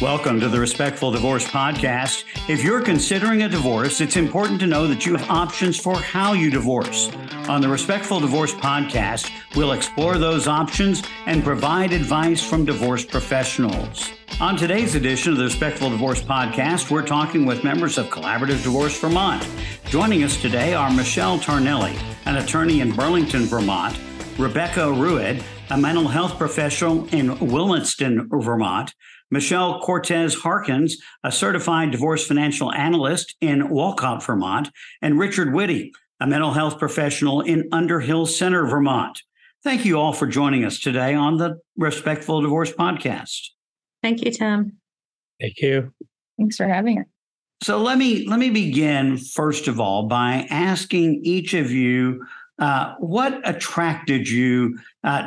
Welcome to the Respectful Divorce Podcast. If you're considering a divorce, it's important to know that you have options for how you divorce. On the Respectful Divorce Podcast, we'll explore those options and provide advice from divorce professionals. On today's edition of the Respectful Divorce Podcast, we're talking with members of Collaborative Divorce Vermont. Joining us today are Michelle Tornelli, an attorney in Burlington, Vermont, Rebecca Ruid, a mental health professional in Williston, Vermont, Michelle Cortez Harkins, a certified divorce financial analyst in Walcott, Vermont, and Richard Witte, a mental health professional in Underhill Center, Vermont. Thank you all for joining us today on the Respectful Divorce Podcast. Thank you, Tim. Thank you. Thanks for having us. So let me begin, first of all, by asking each of you what attracted you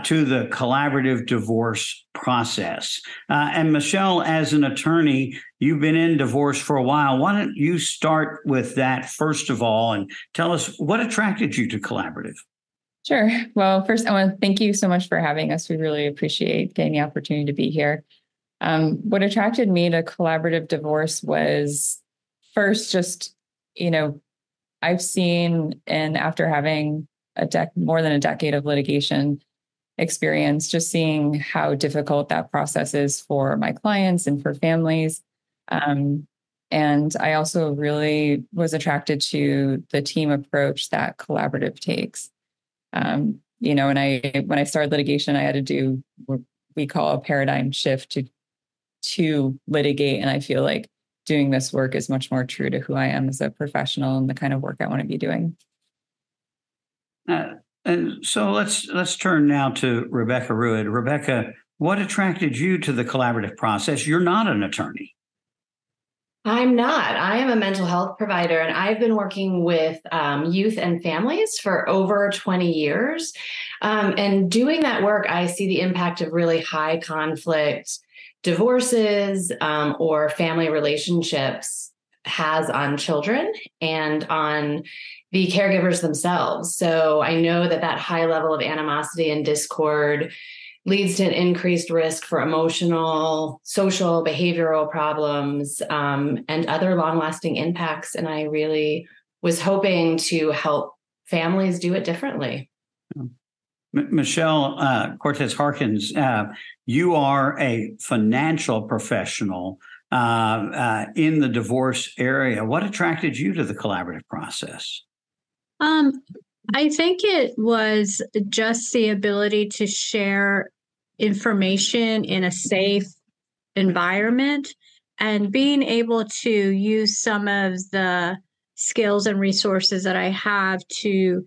to the collaborative divorce process? And Michelle, as an attorney, you've been in divorce for a while. Why don't you start with that first of all and tell us what attracted you to collaborative? Sure. Well, first, I want to thank you so much for having us. We really appreciate getting the opportunity to be here. What attracted me to collaborative divorce was first just, I've seen, and after having more than a decade of litigation experience, just seeing how difficult that process is for my clients and for families. And I also really was attracted to the team approach that collaborative takes. When I started litigation, I had to do what we call a paradigm shift to litigate. And I feel like doing this work is much more true to who I am as a professional and the kind of work I want to be doing. And so let's turn now to Rebecca Ruid. Rebecca, what attracted you to the collaborative process? You're not an attorney. I'm not. I am a mental health provider, and I've been working with youth and families for over 20 years. And doing that work, I see the impact of really high conflict divorces or family relationships has on children and on the caregivers themselves. So I know that high level of animosity and discord leads to an increased risk for emotional, social, behavioral problems, and other long-lasting impacts. And I really was hoping to help families do it differently. Michelle Cortez Harkins, you are a financial professional in the divorce area. What attracted you to the collaborative process? I think it was just the ability to share information in a safe environment and being able to use some of the skills and resources that I have to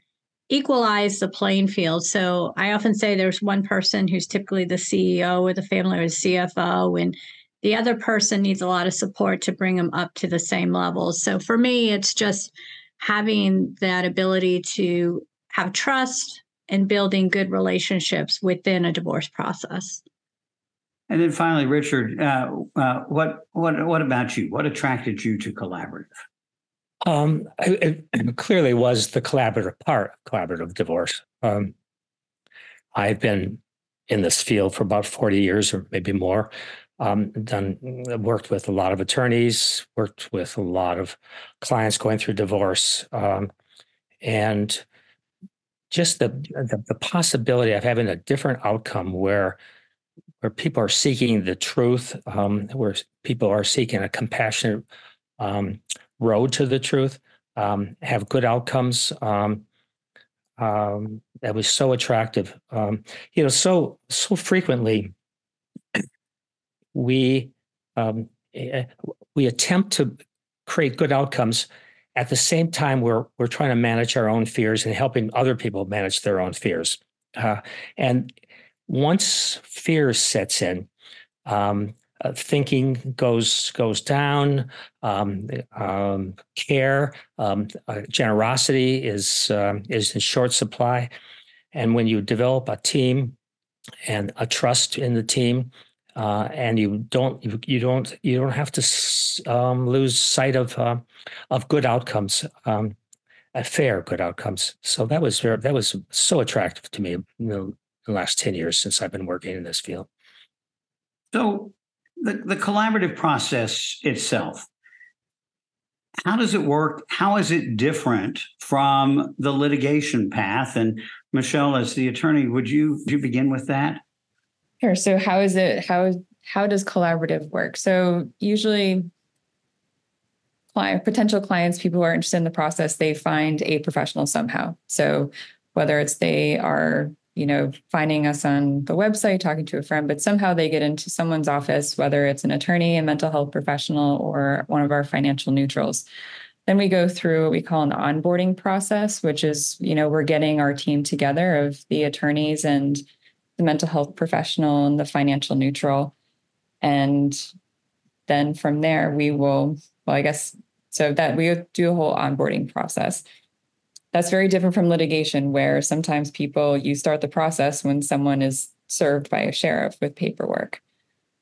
equalize the playing field. So I often say there's one person who's typically the CEO or the family or the CFO, and the other person needs a lot of support to bring them up to the same level. So for me, it's just having that ability to have trust and building good relationships within a divorce process. And then finally, Richard, what about you? What attracted you to collaborative? It clearly was the collaborative part, collaborative divorce. I've been in this field for about 40 years or maybe more. Worked with a lot of attorneys, worked with a lot of clients going through divorce, and just the possibility of having a different outcome where people are seeking the truth, where people are seeking a compassionate road to the truth, have good outcomes. That was so attractive. So frequently, we attempt to create good outcomes at the same time we're trying to manage our own fears and helping other people manage their own fears. And once fear sets in, thinking goes down. Care, generosity is in short supply, and when you develop a team and a trust in the team. And you don't have to lose sight of good outcomes, fair good outcomes. So that was so attractive to me in the last 10 years since I've been working in this field. So the collaborative process itself, how does it work? How is it different from the litigation path? And Michelle, as the attorney, would you begin with that? Sure. So how does collaborative work? So usually potential clients, people who are interested in the process, they find a professional somehow. So whether it's they are, finding us on the website, talking to a friend, but somehow they get into someone's office, whether it's an attorney, a mental health professional, or one of our financial neutrals. Then we go through what we call an onboarding process, which is, we're getting our team together of the attorneys and the mental health professional and the financial neutral. And then from there, we will, we do a whole onboarding process. That's very different from litigation, where sometimes you start the process when someone is served by a sheriff with paperwork.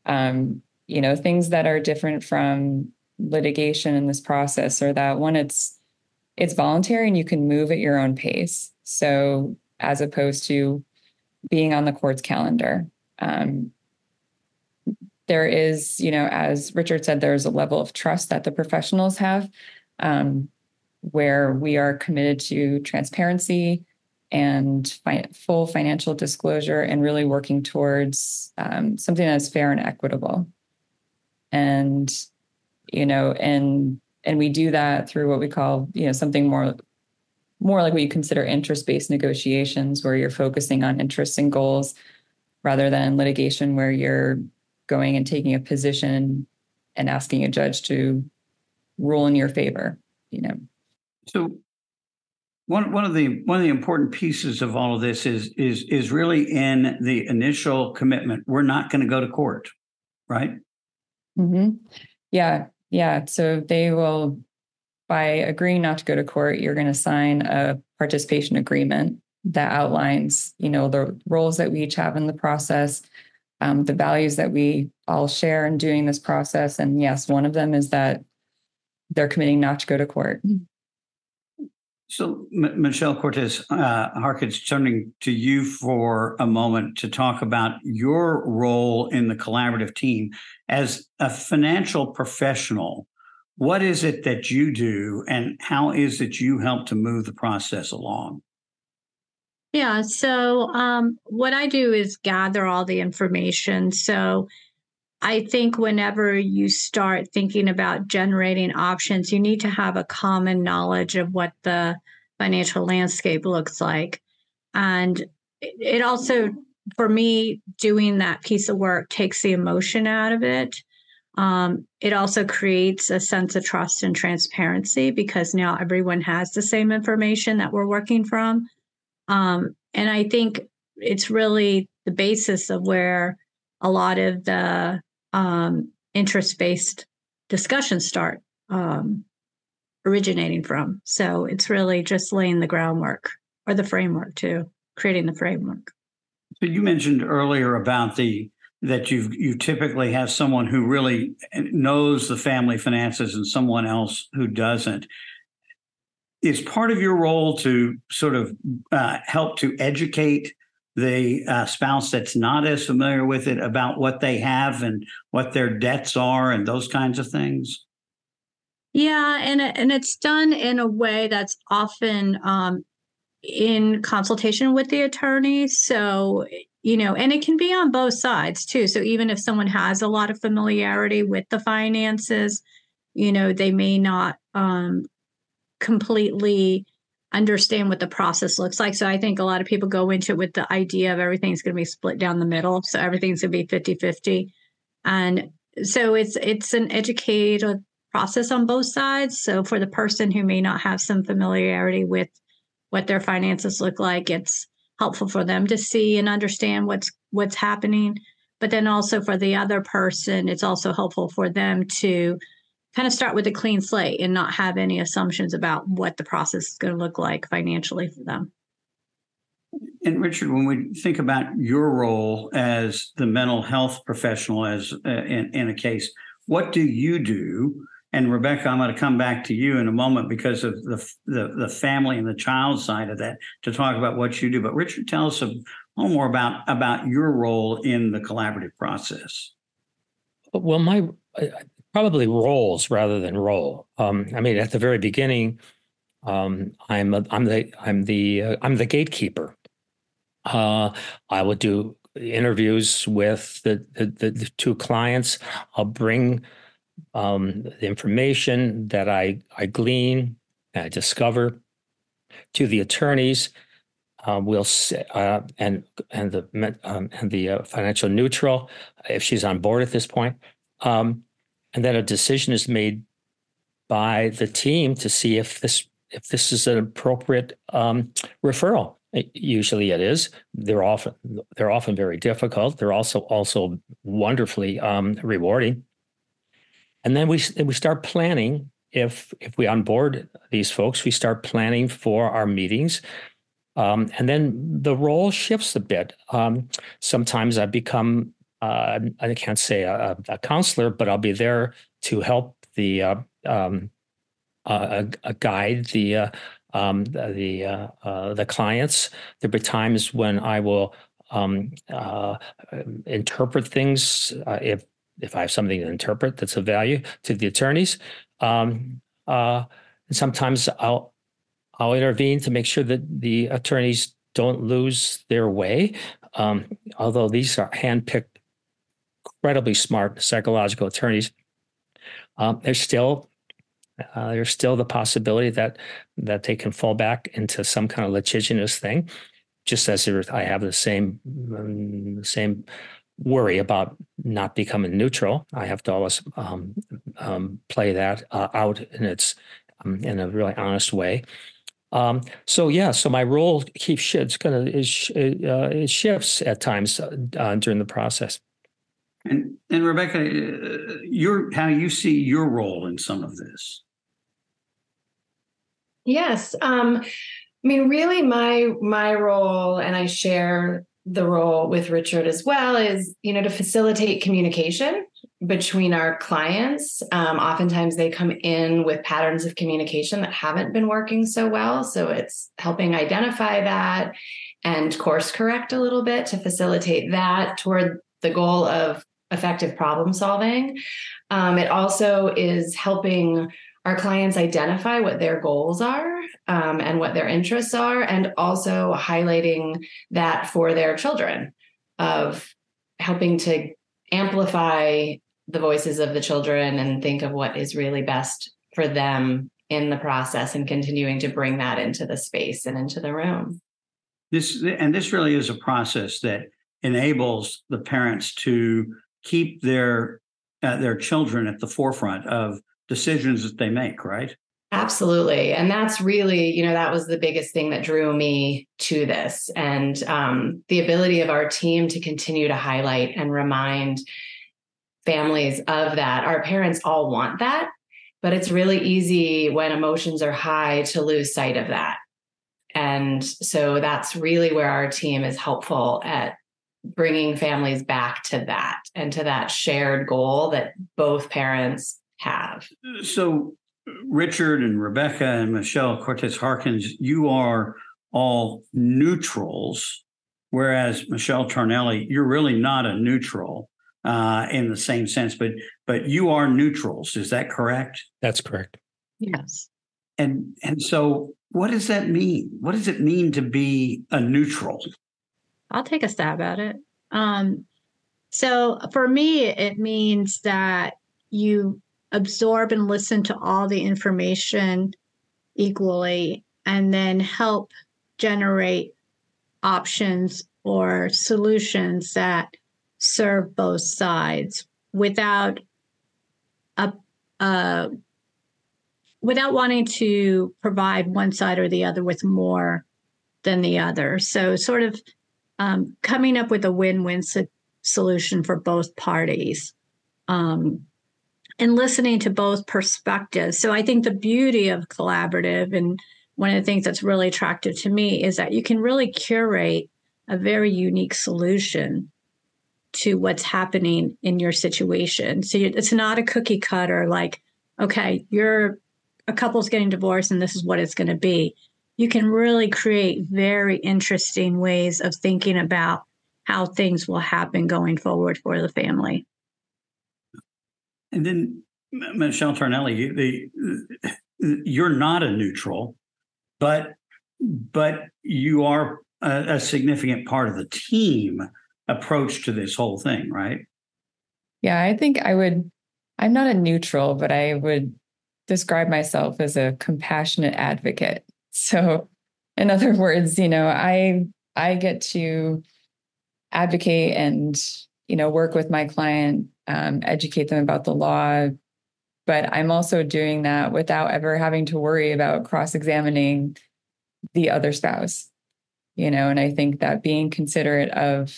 Things that are different from litigation in this process are that, one, it's voluntary and you can move at your own pace. So as opposed to being on the court's calendar, there is, as Richard said, there's a level of trust that the professionals have, where we are committed to transparency and full financial disclosure, and really working towards something that's fair and equitable. And we do that through what we call, something more like what you consider interest-based negotiations, where you're focusing on interests and goals, rather than litigation, where you're going and taking a position and asking a judge to rule in your favor, So one of the important pieces of all of this is really in the initial commitment. We're not going to go to court, right? Mm-hmm. Yeah. So they will, by agreeing not to go to court, you're going to sign a participation agreement that outlines, the roles that we each have in the process, the values that we all share in doing this process. And yes, one of them is that they're committing not to go to court. So, Michelle Cortez Harkins, turning to you for a moment to talk about your role in the collaborative team. As a financial professional, what is it that you do, and how is it you help to move the process along? Yeah, so what I do is gather all the information. So I think whenever you start thinking about generating options, you need to have a common knowledge of what the financial landscape looks like. And it also, for me, doing that piece of work takes the emotion out of it. It also creates a sense of trust and transparency, because now everyone has the same information that we're working from. And I think it's really the basis of where a lot of the interest-based discussions start originating from. So it's really just laying the groundwork, or the framework too, creating the framework. So you mentioned earlier about that you typically have someone who really knows the family finances and someone else who doesn't. Is part of your role to sort of help to educate the spouse that's not as familiar with it about what they have and what their debts are and those kinds of things? Yeah, and it's done in a way that's often in consultation with the attorney. So, and it can be on both sides too. So even if someone has a lot of familiarity with the finances, they may not completely understand what the process looks like. So I think a lot of people go into it with the idea of everything's going to be split down the middle. So everything's going to be 50-50. And so it's an educational process on both sides. So for the person who may not have some familiarity with what their finances look like, it's helpful for them to see and understand what's happening. But then also for the other person, it's also helpful for them to kind of start with a clean slate and not have any assumptions about what the process is going to look like financially for them. And Richard, when we think about your role as the mental health professional, as in a case, what do you do? And Rebecca, I'm going to come back to you in a moment because of the family and the child side of that to talk about what you do. But Richard, tell us a little more about your role in the collaborative process. Well, my probably roles rather than role. I mean, at the very beginning, I'm the gatekeeper. I would do interviews with the two clients. I'll bring the information that I glean, I discover, to the attorneys. We'll and the financial neutral, if she's on board at this point, and then a decision is made by the team to see if this is an appropriate referral. Usually, it is. They're often very difficult. They're also wonderfully rewarding. And then we start planning. If we onboard these folks, we start planning for our meetings. And then the role shifts a bit. Sometimes I become, I can't say a counselor, but I'll be there to help guide the clients. There'll be times when I will interpret things if I have something to interpret that's of value to the attorneys. And sometimes I'll intervene to make sure that the attorneys don't lose their way. Although these are hand-picked, incredibly smart psychological attorneys, there's still the possibility that they can fall back into some kind of litigious thing. Just as I have the same worry about not becoming neutral, I have to always play that out in a really honest way. So my role shifts at times during the process. And Rebecca, how you see your role in some of this? Yes, I mean, really, my role, and I share the role with Richard as well, is to facilitate communication between our clients. Oftentimes they come in with patterns of communication that haven't been working so well. So it's helping identify that and course correct a little bit to facilitate that toward the goal of effective problem solving. It also is helping our clients identify what their goals are and what their interests are, and also highlighting that for their children, of helping to amplify the voices of the children and think of what is really best for them in the process, and continuing to bring that into the space and into the room. This really is a process that enables the parents to keep their children at the forefront of decisions that they make, right? Absolutely. And that's really, that was the biggest thing that drew me to this, and the ability of our team to continue to highlight and remind families of that. Our parents all want that, but it's really easy when emotions are high to lose sight of that. And so that's really where our team is helpful at bringing families back to that, and to that shared goal that both parents have. So Richard and Rebecca and Michelle Cortez Harkins, you are all neutrals, whereas Michelle Tornelli, you're really not a neutral in the same sense, but you are neutrals. Is that correct? That's correct. Yes. And so what does that mean? What does it mean to be a neutral? I'll take a stab at it. So for me, it means that you absorb and listen to all the information equally, and then help generate options or solutions that serve both sides without wanting to provide one side or the other with more than the other. So sort of coming up with a win-win solution for both parties. And listening to both perspectives. So I think the beauty of collaborative, and one of the things that's really attractive to me, is that you can really curate a very unique solution to what's happening in your situation. So it's not a cookie cutter, like, okay, you're a couple's getting divorced and this is what it's going to be. You can really create very interesting ways of thinking about how things will happen going forward for the family. And then Michelle Tornelli, you're not a neutral, but you are a significant part of the team approach to this whole thing, right? Yeah, I think I'm not a neutral, but I would describe myself as a compassionate advocate. So in other words, you know, I get to advocate and, you know, work with my client, educate them about the law, but I'm also doing that without ever having to worry about cross-examining the other spouse, you know, and I think that being considerate of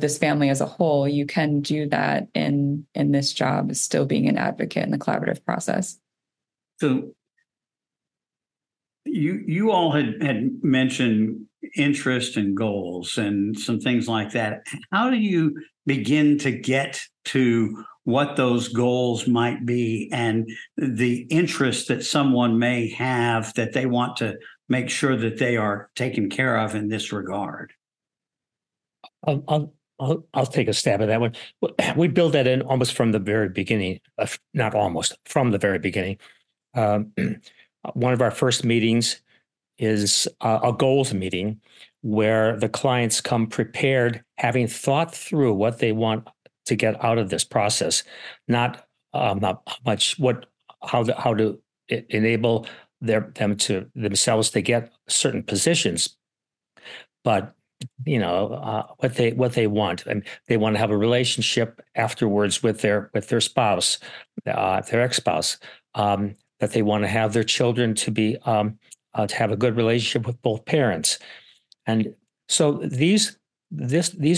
this family as a whole, you can do that in this job, is still being an advocate in the collaborative process. So you all had mentioned interest and goals and some things like that. How do you begin to get to what those goals might be and the interest that someone may have that they want to make sure that they are taken care of in this regard? I'll take a stab at that one. We build that in almost from the very beginning, not almost, from the very beginning. One of our first meetings is a goals meeting where the clients come prepared, having thought through what they want to get out of this process, not much how to enable themselves to get certain positions, but you know, what they want. I mean, they want to have a relationship afterwards with their spouse, their ex-spouse, that they want to have their children to be to have a good relationship with both parents. And so these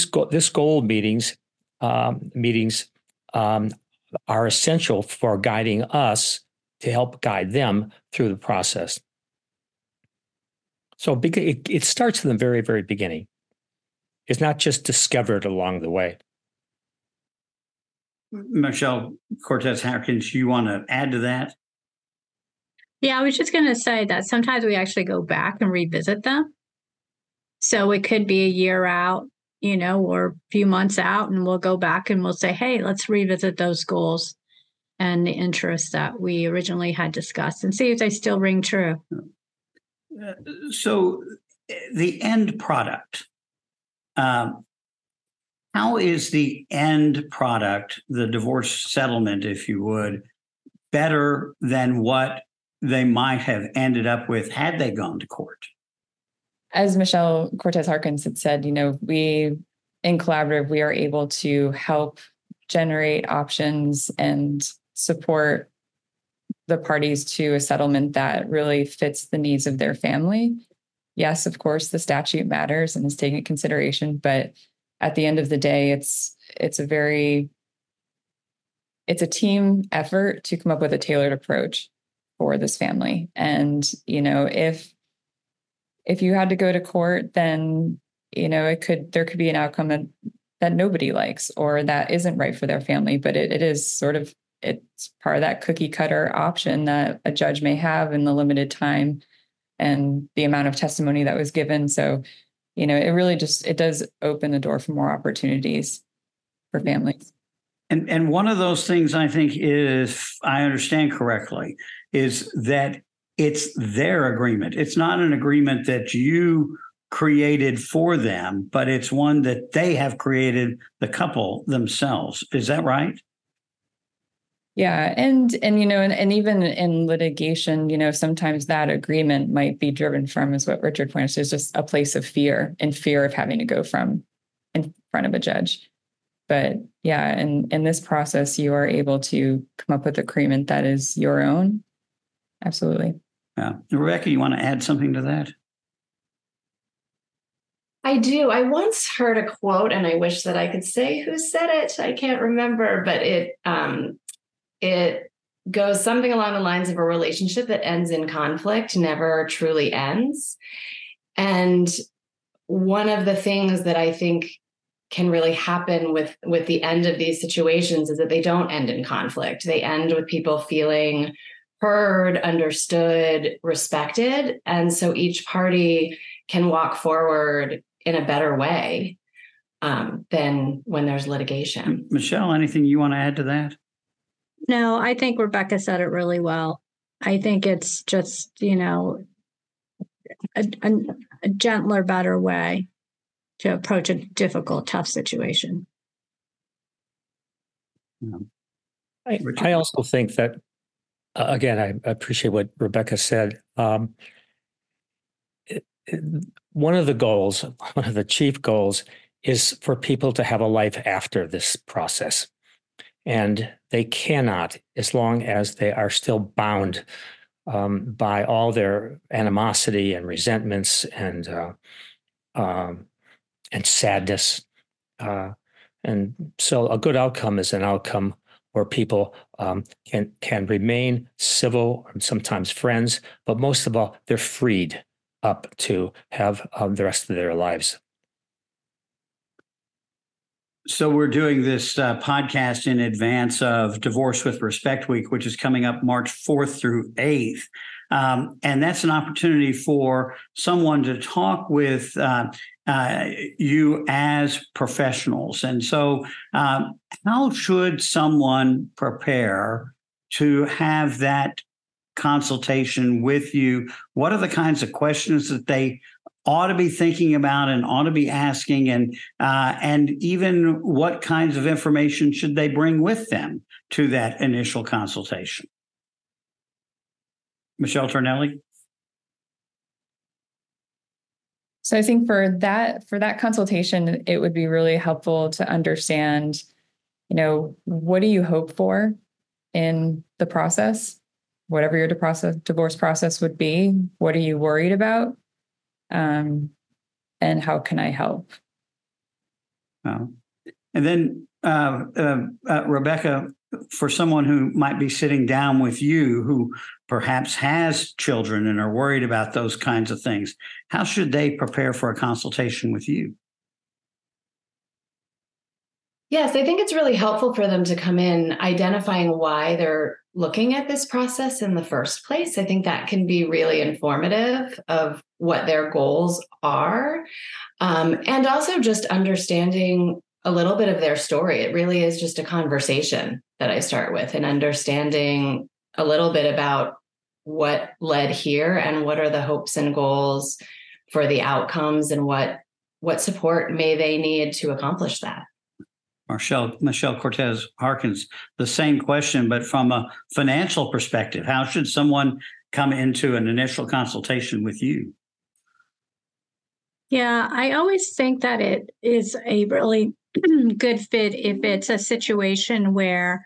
goal meetings are essential for guiding us to help guide them through the process. So it starts from the very, very beginning. It's not just discovered along the way. Michelle Cortez Harkins, you want to add to that? Yeah, I was just going to say that sometimes we actually go back and revisit them. So it could be a year out, you know, or a few months out, and we'll go back and we'll say, hey, let's revisit those goals and the interests that we originally had discussed and see if they still ring true. So the end product, how is the end product, the divorce settlement, if you would, better than what they might have ended up with had they gone to court? As Michelle Cortez Harkins had said, you know, we in Collaborative, we are able to help generate options and support the parties to a settlement that really fits the needs of their family. Yes, of course, the statute matters and is taken into consideration, but at the end of the day, it's a team effort to come up with a tailored approach for this family. And, you know, if you had to go to court, then, you know, there could be an outcome that nobody likes or that isn't right for their family. But it's part of that cookie cutter option that a judge may have in the limited time and the amount of testimony that was given. So, you know, it really it does open the door for more opportunities for families. And one of those things, I think, is, if I understand correctly, is that it's their agreement. It's not an agreement that you created for them, but it's one that they have created, the couple themselves. Is that right? Yeah. And you know, and even in litigation, you know, sometimes that agreement might be driven from, is what Richard pointed to, is just a place of fear and fear of having to go from in front of a judge. But yeah, and in this process, you are able to come up with an agreement that is your own. Absolutely. Yeah. Rebecca, you want to add something to that? I do. I once heard a quote, and I wish that I could say who said it. I can't remember, but it goes something along the lines of, a relationship that ends in conflict never truly ends. And one of the things that I think can really happen with the end of these situations is that they don't end in conflict. They end with people feeling heard, understood, respected. And so each party can walk forward in a better way than when there's litigation. Michelle, anything you want to add to that? No, I think Rebecca said it really well. I think it's just, you know, a gentler, better way to approach a difficult, tough situation. Yeah. I also think that, again, I appreciate what Rebecca said. One of the chief goals is for people to have a life after this process. And they cannot, as long as they are still bound by all their animosity and resentments and sadness. And so a good outcome is an outcome where people can remain civil and sometimes friends, but most of all, they're freed up to have the rest of their lives. So we're doing this podcast in advance of Divorce with Respect Week, which is coming up March 4th through 8th. And that's an opportunity for someone to talk with you as professionals. And so how should someone prepare to have that consultation with you? What are the kinds of questions that they ought to be thinking about and ought to be asking, and even what kinds of information should they bring with them to that initial consultation? Michelle Tornelli? So I think for that consultation, it would be really helpful to understand, you know, what do you hope for in the process, whatever your divorce process would be? What are you worried about? And how can I help? And then, Rebecca, for someone who might be sitting down with you, who perhaps has children and are worried about those kinds of things, how should they prepare for a consultation with you? Yes, I think it's really helpful for them to come in identifying why they're looking at this process in the first place. I think that can be really informative of what their goals are, and also just understanding a little bit of their story. It really is just a conversation that I start with, and understanding a little bit about what led here and what are the hopes and goals for the outcomes, and what support may they need to accomplish that. Michelle Cortez Harkins, the same question, but from a financial perspective, how should someone come into an initial consultation with you? Yeah, I always think that it is a really good fit if it's a situation where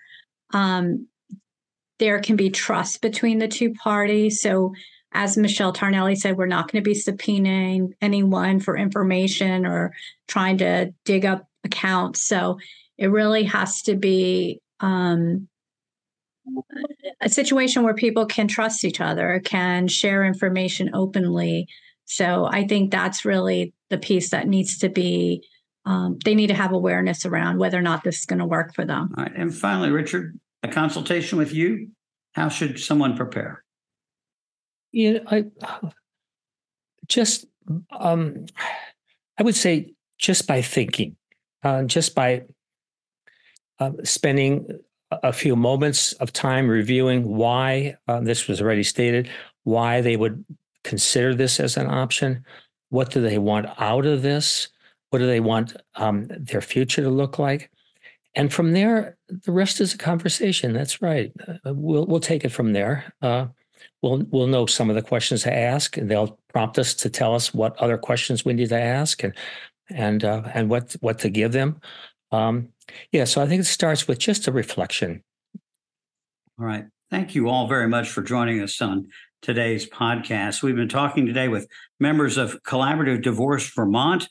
there can be trust between the two parties. So as Michelle Tornelli said, we're not going to be subpoenaing anyone for information or trying to dig up accounts. So it really has to be a situation where people can trust each other, can share information openly. So I think that's really the piece that needs to be, they need to have awareness around whether or not this is going to work for them. All right. And finally, Richard, a consultation with you, how should someone prepare? You know, I would say just by thinking. Just by spending a few moments of time reviewing why this was already stated, why they would consider this as an option, what do they want out of this, what do they want their future to look like, and from there, the rest is a conversation. That's right. We'll take it from there. We'll know some of the questions to ask, and they'll prompt us to tell us what other questions we need to ask, and what to give them. So I think it starts with just a reflection. All right. Thank you all very much for joining us on today's podcast. We've been talking today with members of Collaborative Divorce Vermont.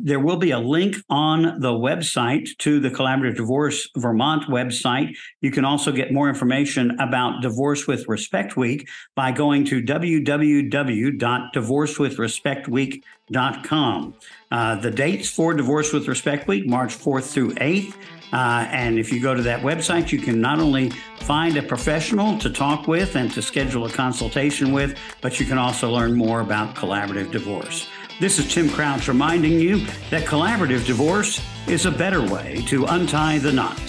There will be a link on the website to the Collaborative Divorce Vermont website. You can also get more information about Divorce with Respect Week by going to www.divorcewithrespectweek.com. The dates for Divorce with Respect Week, March 4th through 8th. And if you go to that website, you can not only find a professional to talk with and to schedule a consultation with, but you can also learn more about collaborative divorce. This is Tim Crouch reminding you that collaborative divorce is a better way to untie the knot.